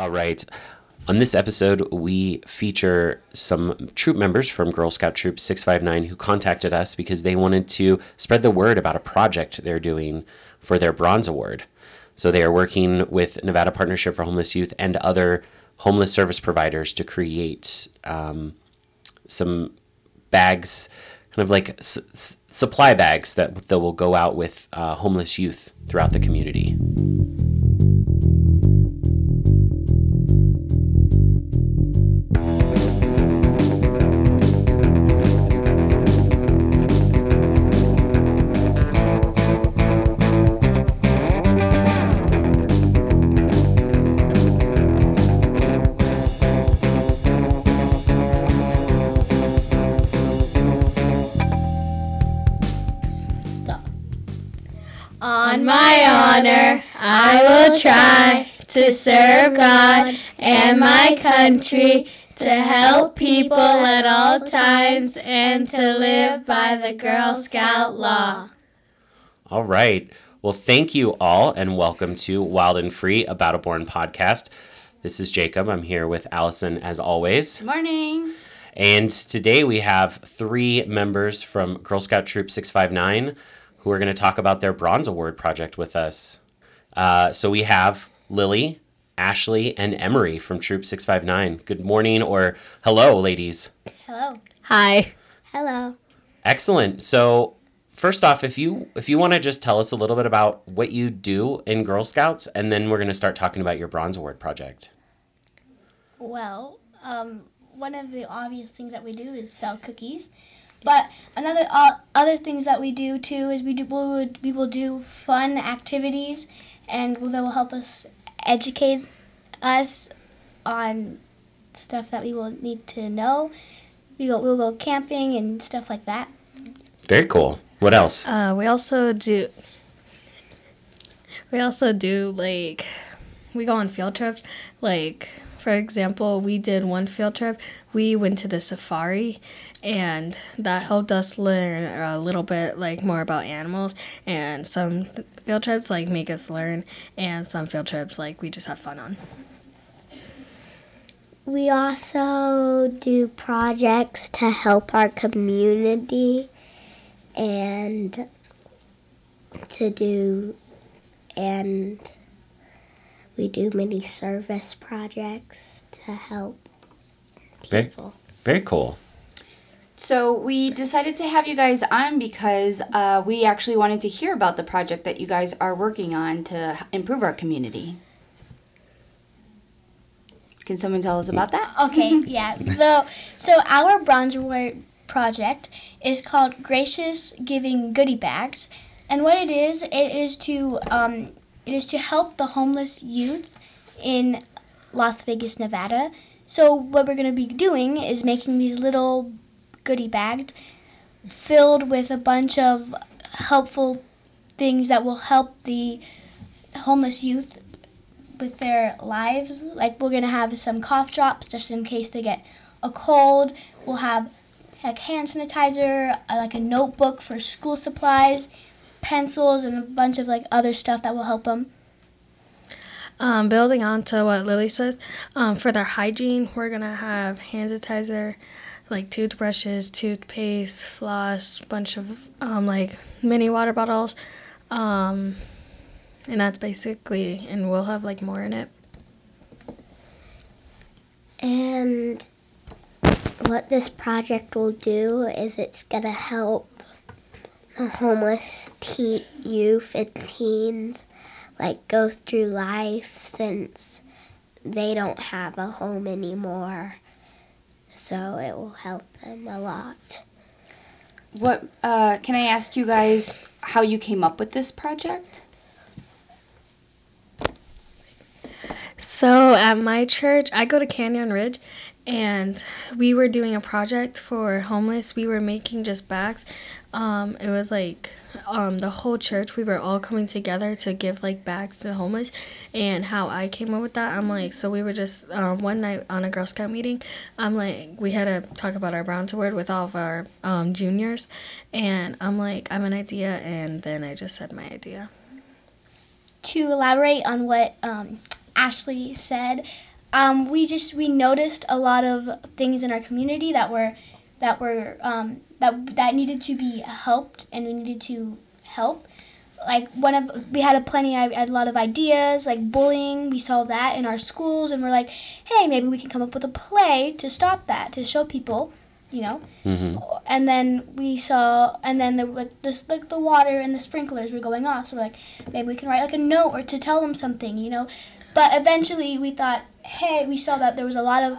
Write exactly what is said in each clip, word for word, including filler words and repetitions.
All right. On this episode, we feature some troop members from Girl Scout Troop six five nine who contacted us because they wanted to spread the word about a project they're doing for their Bronze Award. So they are working with Nevada Partnership for Homeless Youth and other homeless service providers to create um, some bags, kind of like s- s- supply bags that, that will go out with uh, homeless youth throughout the community. On my honor, I will try to serve God and my country, to help people at all times, and to live by the Girl Scout law. All right. Well, thank you all, and welcome to Wild and Free, a Battle Born podcast. This is Jacob. I'm here with Allison, as always. Good morning. And today we have three members from Girl Scout Troop six five nine, who are going to talk about their Bronze Award project with us. Uh, so we have Lily, Ashley, and Emery from Troop six five nine. Good morning, or hello, ladies. Hello. Hi. Hello. Excellent. So first off, if you if you want to just tell us a little bit about what you do in Girl Scouts, and then we're going to start talking about your Bronze Award project. Well, um, one of the obvious things that we do is sell cookies. But another uh, other things that we do too is we do we, would, we will do fun activities, and that will help us educate us on stuff that we will need to know. We go we'll go camping and stuff like that. Very cool. What else? Uh, we also do. We also do like we go on field trips. Like for example, we did one field trip. We went to the safari. And that helped us learn a little bit, like, more about animals. And some th- field trips, like, make us learn. And some field trips, like, we just have fun on. We also do projects to help our community and to do, and we do many service projects to help people. Very, very cool. So we decided to have you guys on because uh, we actually wanted to hear about the project that you guys are working on to improve our community. Can someone tell us about that? Okay, yeah. So, so our Bronze Award project is called Gracious Giving Goodie Bags, and what it is, it is to um, it is to help the homeless youth in Las Vegas, Nevada. So what we're going to be doing is making these little goodie bags filled with a bunch of helpful things that will help the homeless youth with their lives. Like, we're going to have some cough drops just in case they get a cold. We'll have like hand sanitizer, like a notebook for school supplies, pencils, and a bunch of like other stuff that will help them. Um, building on to what Lily says, um, for their hygiene, we're going to have hand sanitizer, like toothbrushes, toothpaste, floss, bunch of um, like mini water bottles, um, and that's basically. And we'll have like more in it. And what this project will do is it's gonna help the homeless teen, youth and teens, like go through life since they don't have a home anymore. So it will help them a lot. What uh, can I ask you guys how you came up with this project? So at my church, I go to Canyon Ridge, and we were doing a project for homeless. We were making just bags. Um, it was like um, the whole church. We were all coming together to give like bags to the homeless. And how I came up with that, I'm like, so we were just uh, one night on a Girl Scout meeting. I'm like, we had to talk about our Bronze Award with all of our um, juniors. And I'm like, I have an idea. And then I just said my idea. To elaborate on what um, Ashley said, um, we just we noticed a lot of things in our community that were that were um, that that needed to be helped, and we needed to help. Like one of we had a plenty I had a lot of ideas, like bullying. We saw that in our schools, and we're like, hey, maybe we can come up with a play to stop that, to show people, you know. Mm-hmm. And then we saw, and then the this like the water and the sprinklers were going off, so we're like, maybe we can write like a note or to tell them something, you know. But eventually we thought, hey, we saw that there was a lot of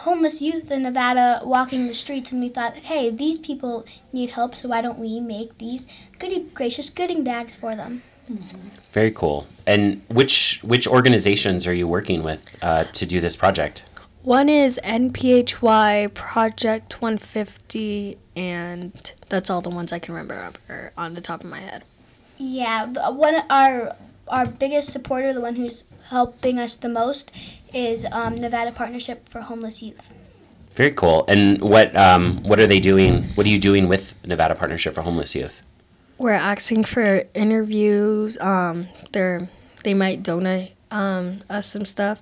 homeless youth in Nevada walking the streets, and we thought, hey, these people need help, so why don't we make these goodie, gracious goodie bags for them? Mm-hmm. Very cool. And which which organizations are you working with uh, to do this project? One is N P H Y, Project one fifty, and that's all the ones I can remember on the top of my head. Yeah, one our our biggest supporter, the one who's helping us the most, is um, Nevada Partnership for Homeless Youth. Very cool. And what um, what are they doing? What are you doing with Nevada Partnership for Homeless Youth? We're asking for interviews. Um, they're they might donate um, us some stuff,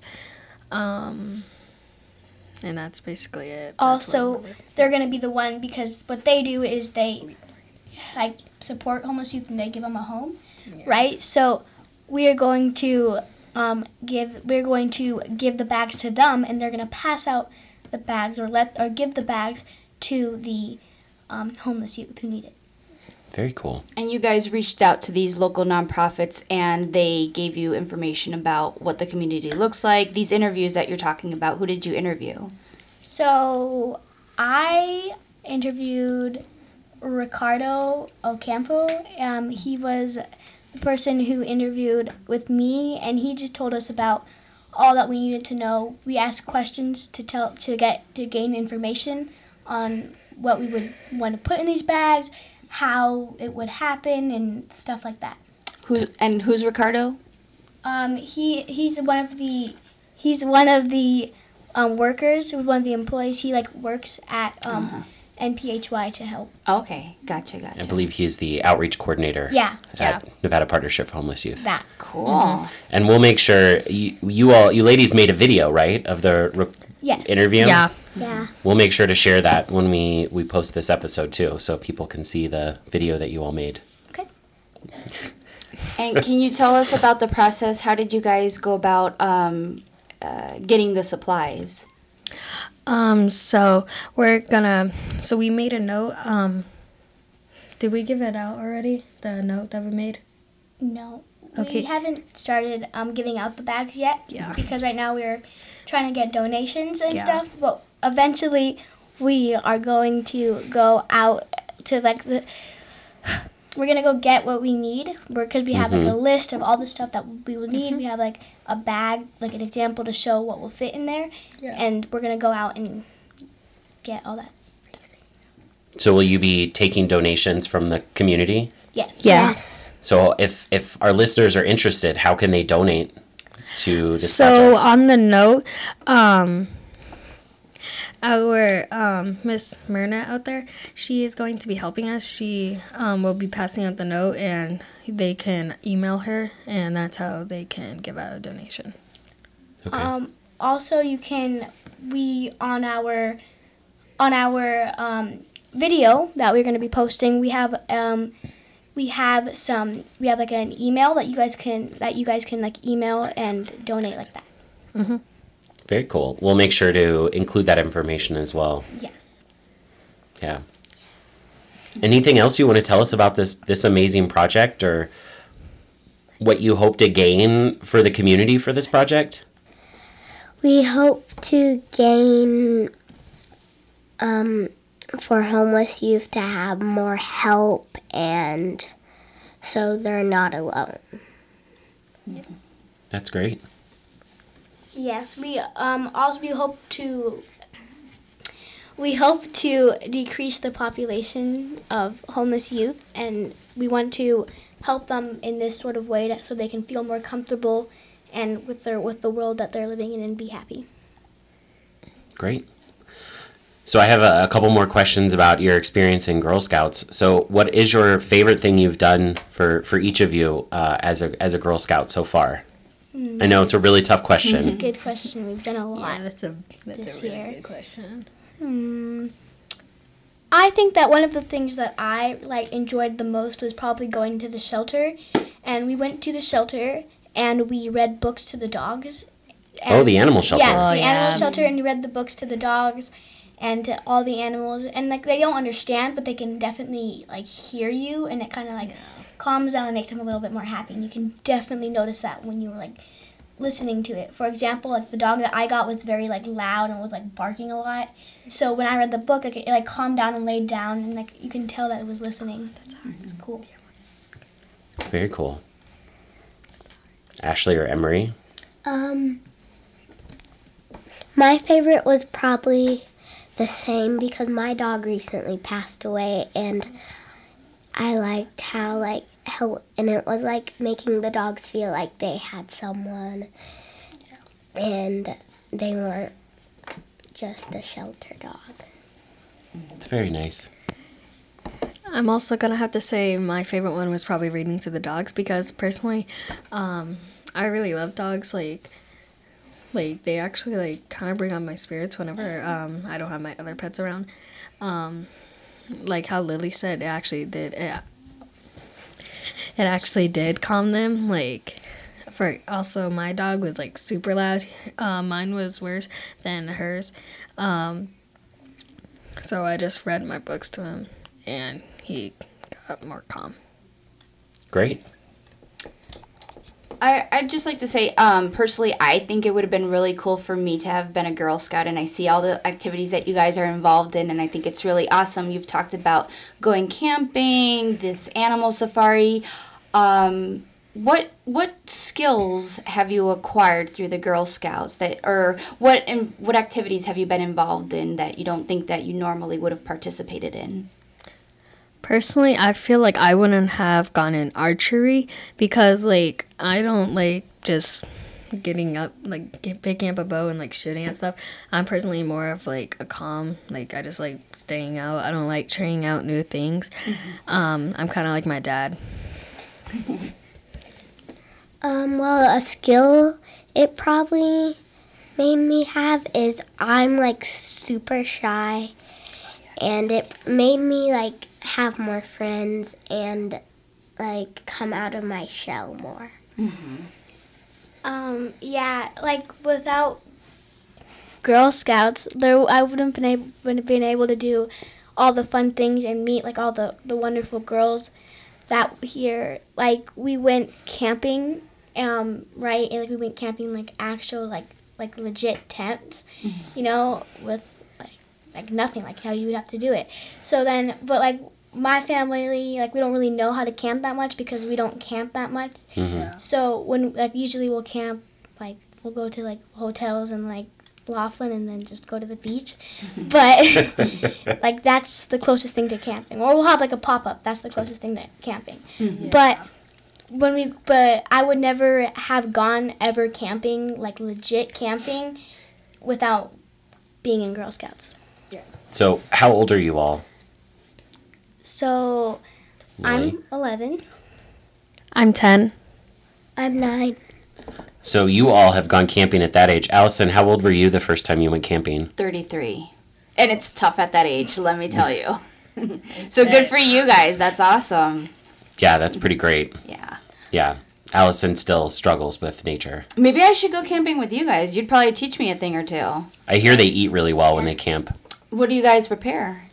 um, and that's basically it. That's also, they're gonna be the one, because what they do is they like support homeless youth and they give them a home, yeah. Right? So we are going to. Um, give we're going to give the bags to them, and they're going to pass out the bags or let or give the bags to the um, homeless youth who need it. Very cool. And you guys reached out to these local nonprofits, and they gave you information about what the community looks like. These interviews that you're talking about, who did you interview? So I interviewed Ricardo Ocampo. Um, he was the person who interviewed with me, and he just told us about all that we needed to know. We asked questions to tell to get to gain information on what we would want to put in these bags, how it would happen, and stuff like that. Who and who's Ricardo? Um, he he's one of the he's one of the um, workers, one of the employees. He like works at um, uh-huh. N P H Y to help. Okay, gotcha, gotcha. I believe he's the outreach coordinator yeah, at yeah. Nevada Partnership for Homeless Youth. That cool. Mm-hmm. And we'll make sure you, you all, you ladies made a video, right, of the re- yes. interview? Yeah. Yeah. We'll make sure to share that when we, we post this episode, too, so people can see the video that you all made. Okay. And can you tell us about the process? How did you guys go about um, uh, getting the supplies? Um, so we're gonna, so we made a note, um, did we give it out already, the note that we made? No. Okay. We haven't started, um, giving out the bags yet. Yeah. Because right now we're trying to get donations and yeah. stuff, but eventually we are going to go out to, like, the, we're gonna go get what we need, because we have, mm-hmm. like, a list of all the stuff that we will need. Mm-hmm. We have, like, a bag, like an example to show what will fit in there, yeah. and we're going to go out and get all that. So will you be taking donations from the community? Yes. Yes. So if, if our listeners are interested, how can they donate to this so project? So on the note, um, our um, Miss Myrna out there, she is going to be helping us. She um, will be passing out the note, and they can email her, and that's how they can give out a donation. Okay. Um, also, you can we on our on our um, video that we're going to be posting. We have um, we have some we have like an email that you guys can that you guys can like email and donate like that. Mm-hmm. Very cool. We'll make sure to include that information as well. Yes. Yeah. Anything else you want to tell us about this this amazing project, or what you hope to gain for the community for this project? We hope to gain um, for homeless youth to have more help, and so they're not alone. Yeah. That's great. Yes, we um, also we hope to we hope to decrease the population of homeless youth, and we want to help them in this sort of way that, so they can feel more comfortable and with their with the world that they're living in, and be happy. Great. So I have a, a couple more questions about your experience in Girl Scouts. So what is your favorite thing you've done for, for each of you uh, as a as a Girl Scout so far? Mm. I know it's a really tough question. It's a good question. We've done a lot. Yeah, that's a that's this a really year. Good question. Mm. I think that one of the things that I like enjoyed the most was probably going to the shelter, and we went to the shelter and we read books to the dogs. And oh, the animal shelter. Yeah, oh, the yeah. animal shelter, and we read the books to the dogs and to all the animals. And, like, they don't understand, but they can definitely, like, hear you, and it kind of, like, yeah. calms down and makes them a little bit more happy. And you can definitely notice that when you were, like, listening to it. For example, like, the dog that I got was very, like, loud and was, like, barking a lot. So when I read the book, like, it, like, calmed down and laid down, and, like, you can tell that it was listening. That's hard. Mm-hmm. It's cool. Very cool. Ashley or Emery? Um... My favorite was probably the same because my dog recently passed away, and I liked how, like, how, and it was, like, making the dogs feel like they had someone and they weren't just a shelter dog. It's very nice. I'm also going to have to say my favorite one was probably reading to the dogs because, personally, um, I really love dogs, like... Like, they actually, like, kind of bring on my spirits whenever um, I don't have my other pets around. Um, like how Lily said, it actually did. It, it actually did calm them. Like, for also, my dog was, like, super loud. Uh, mine was worse than hers. Um, so I just read my books to him, and he got more calm. Great. I, I'd just like to say, um, personally, I think it would have been really cool for me to have been a Girl Scout, and I see all the activities that you guys are involved in, and I think it's really awesome. You've talked about going camping, this animal safari. Um, what what skills have you acquired through the Girl Scouts, that, or what what activities have you been involved in that you don't think that you normally would have participated in? Personally, I feel like I wouldn't have gone in archery because, like, I don't like just getting up, like, get, picking up a bow and, like, shooting and stuff. I'm personally more of, like, a calm. Like, I just like staying out. I don't like trying out new things. Mm-hmm. Um, I'm kind of like my dad. um, well, a skill it probably made me have is I'm, like, super shy. And it made me, like, have more friends and, like, come out of my shell more. Mm-hmm. Um, yeah, like, without Girl Scouts, there I wouldn't been able, wouldn't have been able to do all the fun things and meet, like, all the, the wonderful girls that here. Like, we went camping, um, right? And, like, we went camping, like, actual, like, like legit tents, mm-hmm. you know, with... like nothing, like how you would have to do it. So then, but like my family, like we don't really know how to camp that much because we don't camp that much. Mm-hmm. Yeah. So when, like usually we'll camp, like we'll go to like hotels and like Laughlin and then just go to the beach. Mm-hmm. But like that's the closest thing to camping. Or we'll have like a pop-up, that's the closest thing to camping. Mm-hmm. Yeah. But when we, but I would never have gone ever camping, like legit camping, without being in Girl Scouts. So, how old are you all? So, Lily? I'm eleven. I'm ten. I'm nine. So, you all have gone camping at that age. Allison, how old were you the first time you went camping? thirty-three. And it's tough at that age, let me tell you. So, good for you guys. That's awesome. Yeah, that's pretty great. Yeah. Yeah. Allison still struggles with nature. Maybe I should go camping with you guys. You'd probably teach me a thing or two. I hear they eat really well when they camp. What do you guys prepare?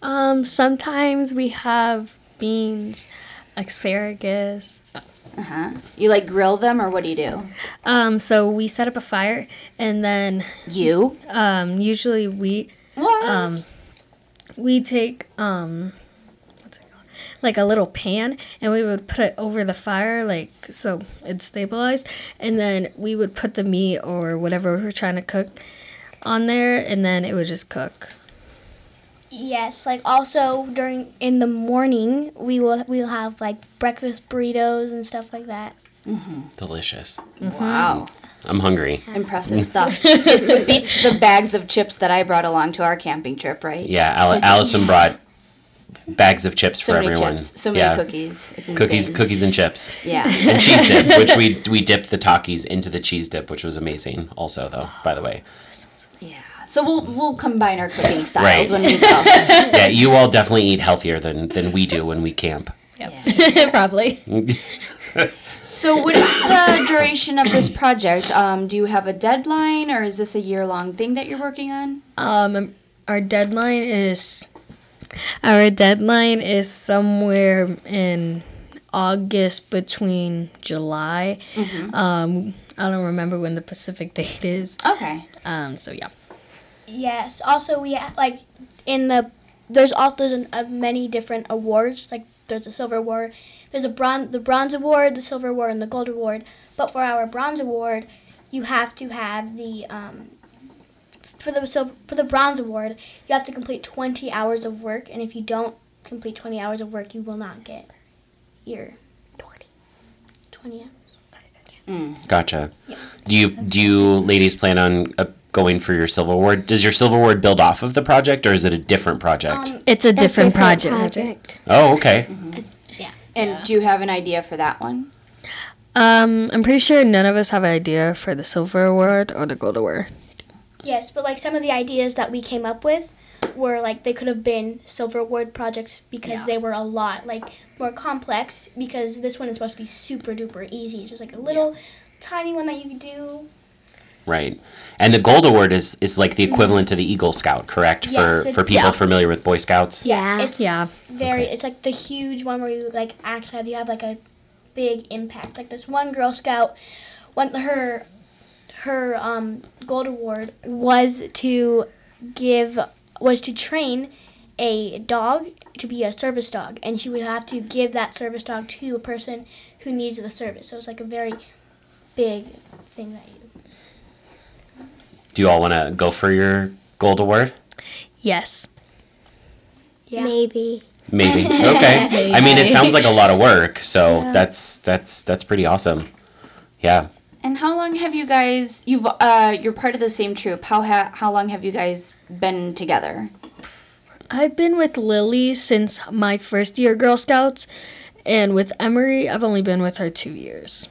Um, sometimes we have beans, asparagus. Uh-huh. You, like, grill them, or what do you do? Um, so we set up a fire, and then... You? Um, usually we... What? Um, we take, um... what's it called? Like, a little pan, and we would put it over the fire, like, so it's stabilized. And then we would put the meat or whatever we're trying to cook on there, and then it would just cook. Yes, like also during in the morning we will we'll have like breakfast burritos and stuff like that. Mm-hmm. Delicious. Mm-hmm. Wow. I'm hungry. Impressive stuff. It beats the bags of chips that I brought along to our camping trip, right? Yeah, Al- Allison brought bags of chips so for everyone. Chips. So yeah. many cookies. It's insane. Cookies, cookies and chips. Yeah. And cheese dip, which we we dipped the Takis into the cheese dip, which was amazing also, though, by the way. Yeah. So we'll we'll combine our cooking styles right. when we go. Yeah, you all definitely eat healthier than, than we do when we camp. Yep. Yeah. Probably. So what is the duration of this project? Um, do you have a deadline, or is this a year-long thing that you're working on? Um, our deadline is... Our deadline is somewhere in August between July. Mm-hmm. Um, I don't remember when the Pacific date is. Okay. Um. So yeah. Yes. Also, we ha- like in the there's also uh, many different awards. Like there's a silver award, there's a bron- the bronze award, the silver award, and the gold award. But for our bronze award, you have to have the um. For the so for the bronze award, you have to complete twenty hours of work, and if you don't complete twenty hours of work, you will not get your twenty twenty hours. Mm. Gotcha. Yeah. Do you do you ladies plan on uh, going for your silver award? Does your silver award build off of the project, or is it a different project? Um, it's a different, different project. project. Oh, okay. Mm-hmm. Uh, yeah. And yeah. do you have an idea for that one? Um, I'm pretty sure none of us have an idea for the silver award or the gold award. Yes, but, like, some of the ideas that we came up with were, like, they could have been silver award projects because yeah. they were a lot, like, more complex because this one is supposed to be super-duper easy. It's just, like, a little yeah. tiny one that you could do. Right. And the gold award is, is like, the equivalent to the Eagle Scout, correct, yes, for, for people yeah. familiar with Boy Scouts? Yeah. It's yeah. very, okay. it's, like, the huge one where you, like, actually have, you have, like, a big impact. Like, this one Girl Scout, one her... Her um, gold award was to give was to train a dog to be a service dog, and she would have to give that service dog to a person who needs the service. So it's like a very big thing that you. Do you all want to go for your gold award? Yes. Yeah. Maybe. Maybe. Okay. Maybe. I mean, it sounds like a lot of work, so yeah. that's that's that's pretty awesome. Yeah. And how long have you guys, you've, uh, you're part of the same troop. How ha- how long have you guys been together? I've been with Lily since my first year Girl Scouts. And with Emery, I've only been with her two years.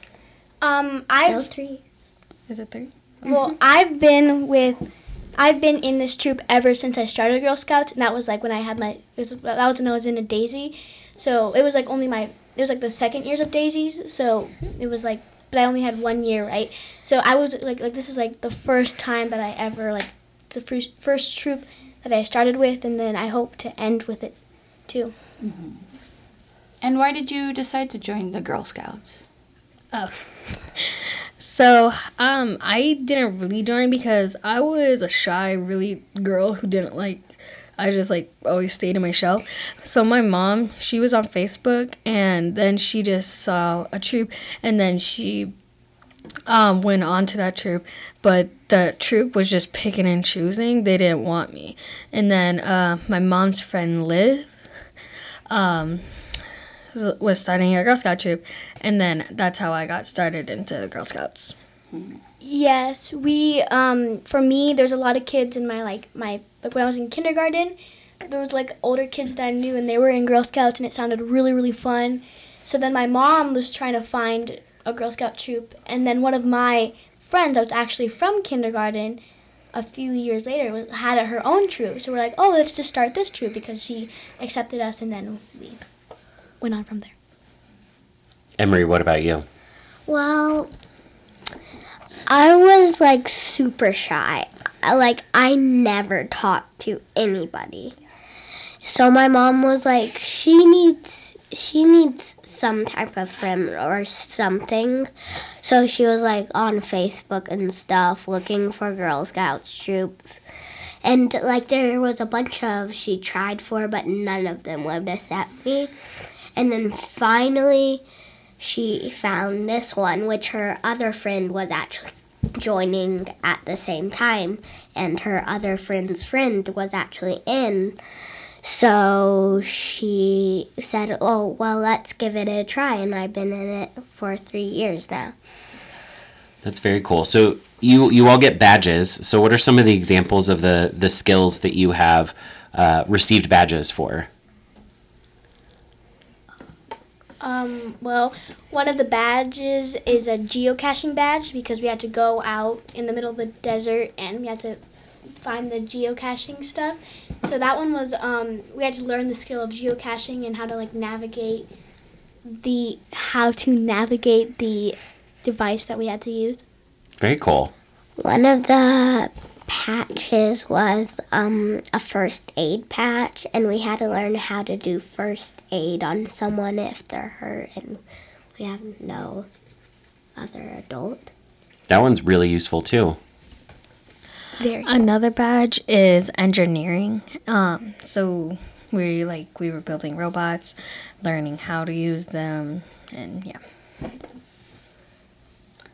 Um, I've... No, three years. Is it three? Well, I've been with, I've been in this troop ever since I started Girl Scouts. And that was like when I had my, it was, that was when I was in a Daisy. So it was like only my, it was like the second years of Daisies. So it was like. But I only had one year, right? So I was like, like this is like the first time that I ever like it's the first, first troop that I started with, and then I hope to end with it, too. Mm-hmm. And why did you decide to join the Girl Scouts? Oh, so um, I didn't really join because I was a shy, really girl who didn't like. I just like always stayed in my shell. So my mom, she was on Facebook, and then she just saw a troop, and then she um, went on to that troop. But the troop was just picking and choosing. They didn't want me. And then uh, my mom's friend Liv um, was starting a Girl Scout troop, and then that's how I got started into the Girl Scouts. Yes, we. Um, for me, there's a lot of kids in my like my. Like when I was in kindergarten, there was like older kids that I knew, and they were in Girl Scouts, and it sounded really, really fun. So then my mom was trying to find a Girl Scout troop, and then one of my friends that was actually from kindergarten a few years later had her own troop. So we're like, oh, let's just start this troop because she accepted us, and then we went on from there. Emery, what about you? Well, I was like super shy. Like, I never talked to anybody. So my mom was like, she needs she needs some type of friend or something. So she was, like, on Facebook and stuff looking for Girl Scouts troops. And, like, there was a bunch of she tried for, but none of them would accept me. And then finally she found this one, which her other friend was actually joining at the same time, and her other friend's friend was actually in. So she said, oh, well, let's give it a try, and I've been in it for three years now. That's very cool. So you you all get badges. So what are some of the examples of the, the skills that you have uh, received badges for? Um, well, one of the badges is a geocaching badge because we had to go out in the middle of the desert and we had to find the geocaching stuff. So that one was, um, we had to learn the skill of geocaching and how to like navigate the, how to navigate the device that we had to use. Very cool. One of the patches was um, a first aid patch, and we had to learn how to do first aid on someone if they're hurt and we have no other adult. That one's really useful, too. Very cool. Another badge is engineering. Um, so we like we were building robots, learning how to use them, and yeah.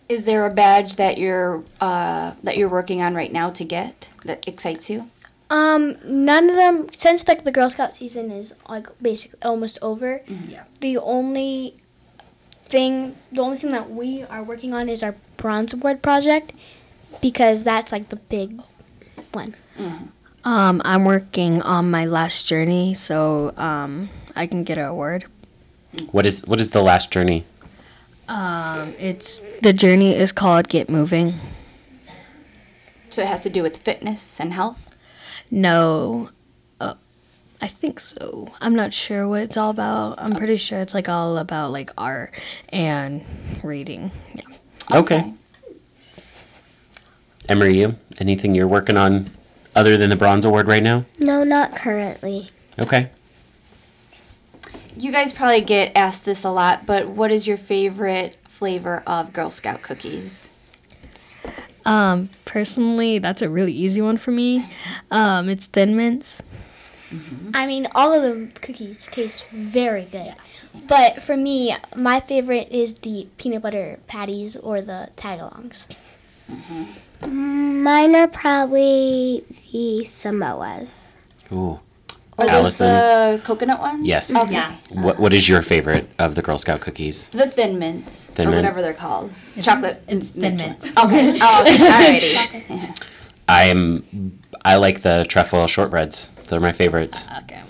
Is there a badge that you're uh, that you're working on right now to get that excites you? Um, none of them. Since like the Girl Scout season is like basically almost over, mm-hmm. yeah. The only thing, the only thing that we are working on is our bronze award project, because that's like the big one. Mm-hmm. Um, I'm working on my last journey, so um, I can get an award. What is what is the last journey? Um, it's, the journey is called Get Moving. So it has to do with fitness and health? No, uh, I think so. I'm not sure what it's all about. I'm okay. Pretty sure it's like all about like art and reading. Yeah. Okay. Emery, you, anything you're working on other than the Bronze Award right now? No, not currently. Okay. You guys probably get asked this a lot, but what is your favorite flavor of Girl Scout cookies? Um, personally, that's a really easy one for me. Um, it's Thin Mints. Mm-hmm. I mean, all of the cookies taste very good. But for me, my favorite is the peanut butter patties or the tagalongs. Mm-hmm. Mine are probably the Samoas. Ooh. Are those the coconut ones? Yes. Okay. Yeah. What What is your favorite of the Girl Scout cookies? The Thin Mints. Thin Mints. Or mint. Whatever they're called. It's Chocolate. It's Thin Mints. Okay. Oh, okay. Alrighty. I'm, I like the trefoil shortbreads. They're my favorites. Uh, okay.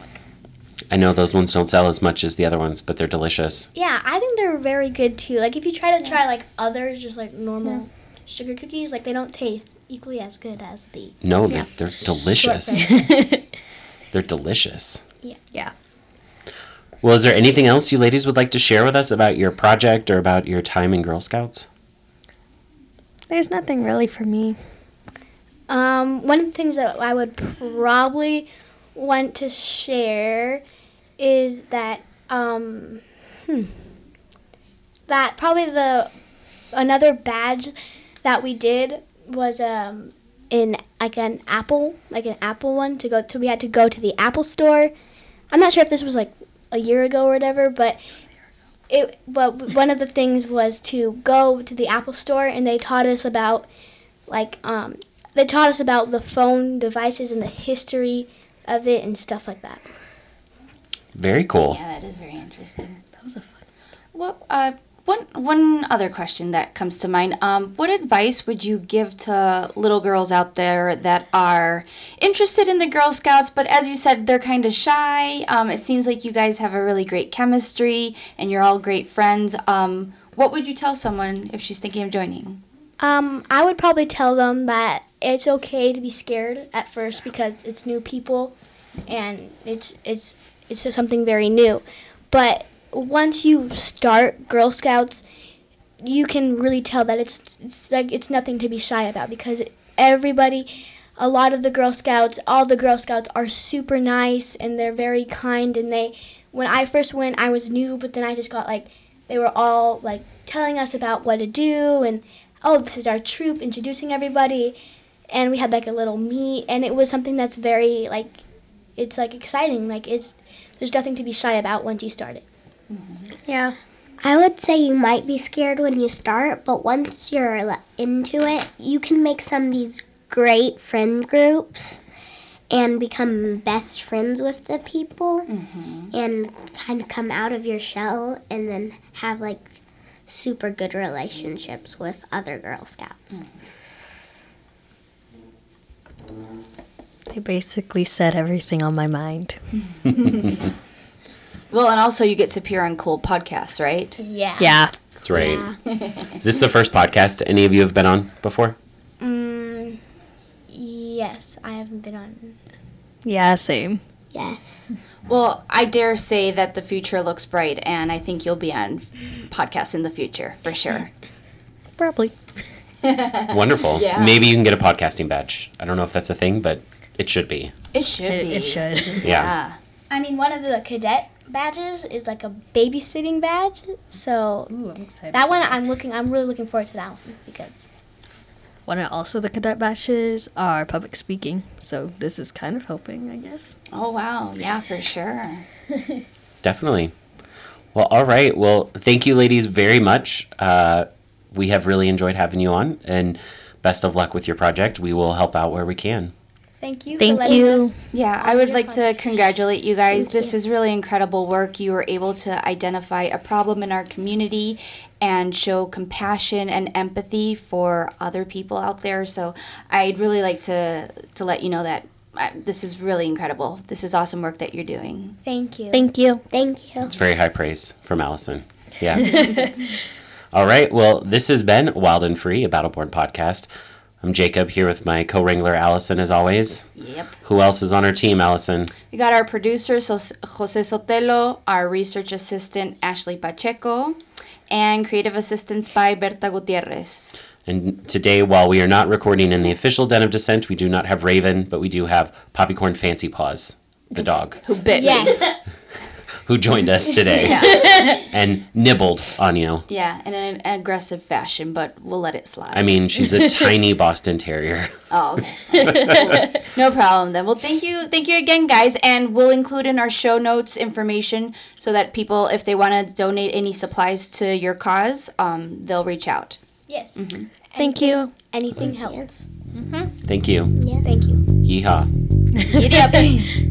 I know those ones don't sell as much as the other ones, but they're delicious. Yeah, I think they're very good, too. Like, if you try to yeah. try, like, others, just, like, normal yeah. sugar cookies, like, they don't taste equally as good as the... No, yeah. they're, they're delicious. They're delicious. Yeah. Yeah. Well, is there anything else you ladies would like to share with us about your project or about your time in Girl Scouts? There's nothing really for me. Um, one of the things that I would probably want to share is that um, hmm, that probably the another badge that we did was um. in like an apple, like an apple one to go to. We had to go to the Apple store. I'm not sure if this was like a year ago or whatever, but it. But one of the things was to go to the Apple store, and they taught us about like um they taught us about the phone devices and the history of it and stuff like that. Very cool. Yeah, that is very interesting. That was a fun. Well, uh. One one other question that comes to mind, um, what advice would you give to little girls out there that are interested in the Girl Scouts, but as you said, they're kind of shy? Um, it seems like you guys have a really great chemistry, and you're all great friends. Um, what would you tell someone if she's thinking of joining? Um, I would probably tell them that it's okay to be scared at first because it's new people, and it's it's it's just something very new. But once you start Girl Scouts, you can really tell that it's, it's like it's nothing to be shy about because everybody, a lot of the Girl Scouts, all the Girl Scouts are super nice and they're very kind. And they, when I first went, I was new, but then I just got like, they were all like telling us about what to do and oh, this is our troop, introducing everybody, and we had like a little meet, and it was something that's very like, it's like exciting. Like it's, there's nothing to be shy about once you start it. Yeah. I would say you might be scared when you start, but once you're into it, you can make some of these great friend groups and become best friends with the people mm-hmm. and kind of come out of your shell and then have, like, super good relationships with other Girl Scouts. They basically said everything on my mind. Well, and also you get to appear on cool podcasts, right? Yeah. Yeah. That's right. Yeah. Is this the first podcast any of you have been on before? Um, yes, I haven't been on. Yeah, same. Yes. Well, I dare say that the future looks bright, and I think you'll be on podcasts in the future, for sure. Probably. Wonderful. Yeah. Maybe you can get a podcasting badge. I don't know if that's a thing, but it should be. It should it, be. It should. Yeah. yeah. I mean, one of the cadet badges is like a babysitting badge, so Ooh, I'm excited. That one I'm looking, I'm really looking forward to that one because. One of also the cadet badges are public speaking, so this is kind of helping, I guess. Oh wow! Yeah, for sure. Definitely. Well, all right. Well, thank you, ladies, very much. Uh, we have really enjoyed having you on, and best of luck with your project. We will help out where we can. Thank you. Thank you. Yeah, I would like to congratulate you guys. This is really incredible work. You were able to identify a problem in our community and show compassion and empathy for other people out there. So I'd really like to, to let you know that I, this is really incredible. This is awesome work that you're doing. Thank you. Thank you. Thank you. It's very high praise from Allison. Yeah. All right. Well, this has been Wild and Free, a Battle Born podcast. I'm Jacob here with my co-wrangler, Allison, as always. Yep. Who else is on our team, Allison? We got our producer, Jose Sotelo, our research assistant, Ashley Pacheco, and creative assistance by Berta Gutierrez. And today, while we are not recording in the official Den of Dissent, we do not have Raven, but we do have Popcorn Fancy Paws, the dog. Who bit yes. me. Who joined us today. Yeah. And nibbled on you. Yeah, in an aggressive fashion, but we'll let it slide. I mean, she's a tiny Boston Terrier. Oh, okay. No problem then. Well, thank you. Thank you again, guys. And we'll include in our show notes information so that people, if they want to donate any supplies to your cause, um, they'll reach out. Yes. Mm-hmm. Thank you. Anything helps. Mm-hmm. Thank you. Yeah. Thank you. Yeehaw. Giddy up.